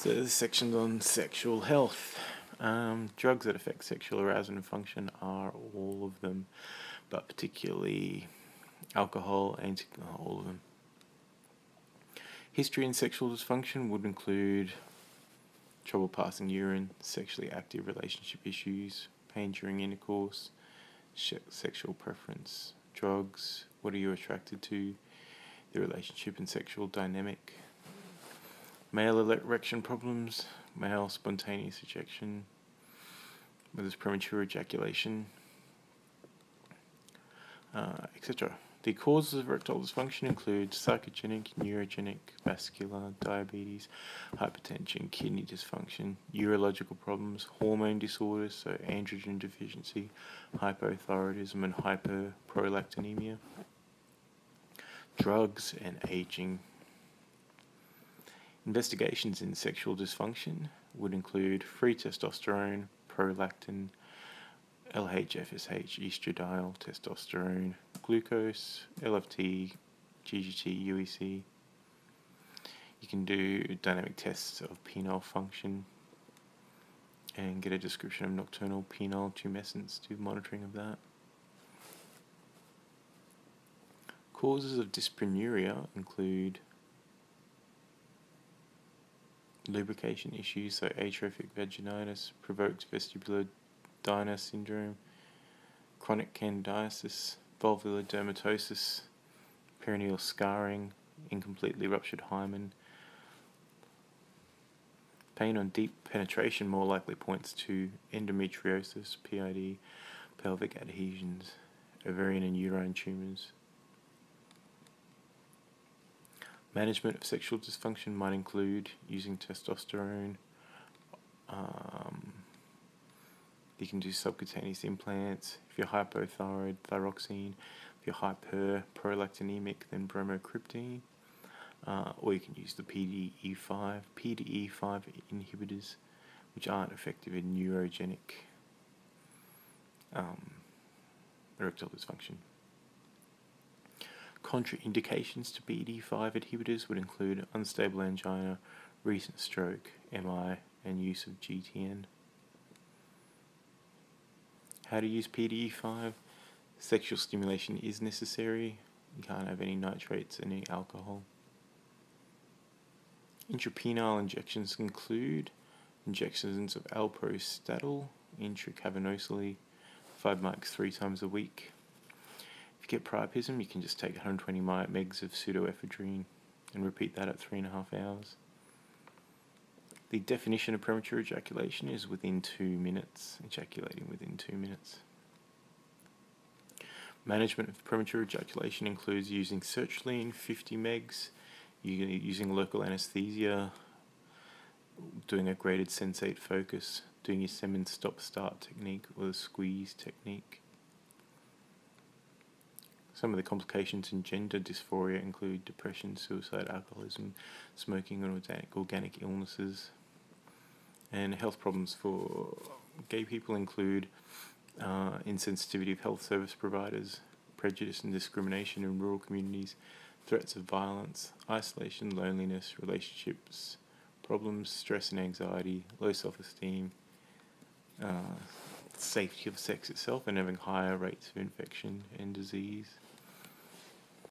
So this section's on sexual health. Drugs that affect sexual arousal and function are all of them, but particularly alcohol, all of them. History and sexual dysfunction would include trouble passing urine, sexually active relationship issues, pain during intercourse, sexual preference, drugs, what are you attracted to, the relationship and sexual dynamic, male erection problems, male spontaneous ejection, whether it's premature ejaculation, etc. The causes of erectile dysfunction include psychogenic, neurogenic, vascular, diabetes, hypertension, kidney dysfunction, urological problems, hormone disorders, so androgen deficiency, hypothyroidism and hyperprolactinemia, drugs and aging. Investigations in sexual dysfunction would include free testosterone, prolactin, LHFSH, estradiol, testosterone, glucose, LFT, GGT, UEC. You can do dynamic tests of penile function and get a description of nocturnal penile tumescence, do monitoring of that. Causes of dyspareunia include lubrication issues, so atrophic vaginitis, provoked vestibular Dyna syndrome, chronic candidiasis, vulvular dermatosis, perineal scarring, incompletely ruptured hymen. Pain on deep penetration more likely points to endometriosis, PID, pelvic adhesions, ovarian and uterine tumours. Management of sexual dysfunction might include using testosterone. You can do subcutaneous implants. If you're hypothyroid, thyroxine. If you're hyperprolactinemic, then bromocryptine. Or you can use the PDE5 inhibitors, which aren't effective in neurogenic erectile dysfunction. Contraindications to PDE5 inhibitors would include unstable angina, recent stroke, MI, and use of GTN. How to use PDE5? Sexual stimulation is necessary. You can't have any nitrates, any alcohol. Intrapenile injections include injections of Alprostadil intracavernosally, 5 mics 3 times a week. If you get priapism, you can just take 120 megs of pseudoephedrine and repeat that at 3.5 hours. The definition of premature ejaculation is within 2 minutes, ejaculating within 2 minutes. Management of premature ejaculation includes using sertraline 50 megs, using local anesthesia, doing a graded sensate focus, doing your semen stop-start technique or the squeeze technique. Some of the complications in gender dysphoria include depression, suicide, alcoholism, smoking, and organic illnesses. And health problems for gay people include insensitivity of health service providers, prejudice and discrimination in rural communities, threats of violence, isolation, loneliness, relationships, problems, stress and anxiety, low self-esteem, safety of sex itself, and having higher rates of infection and disease.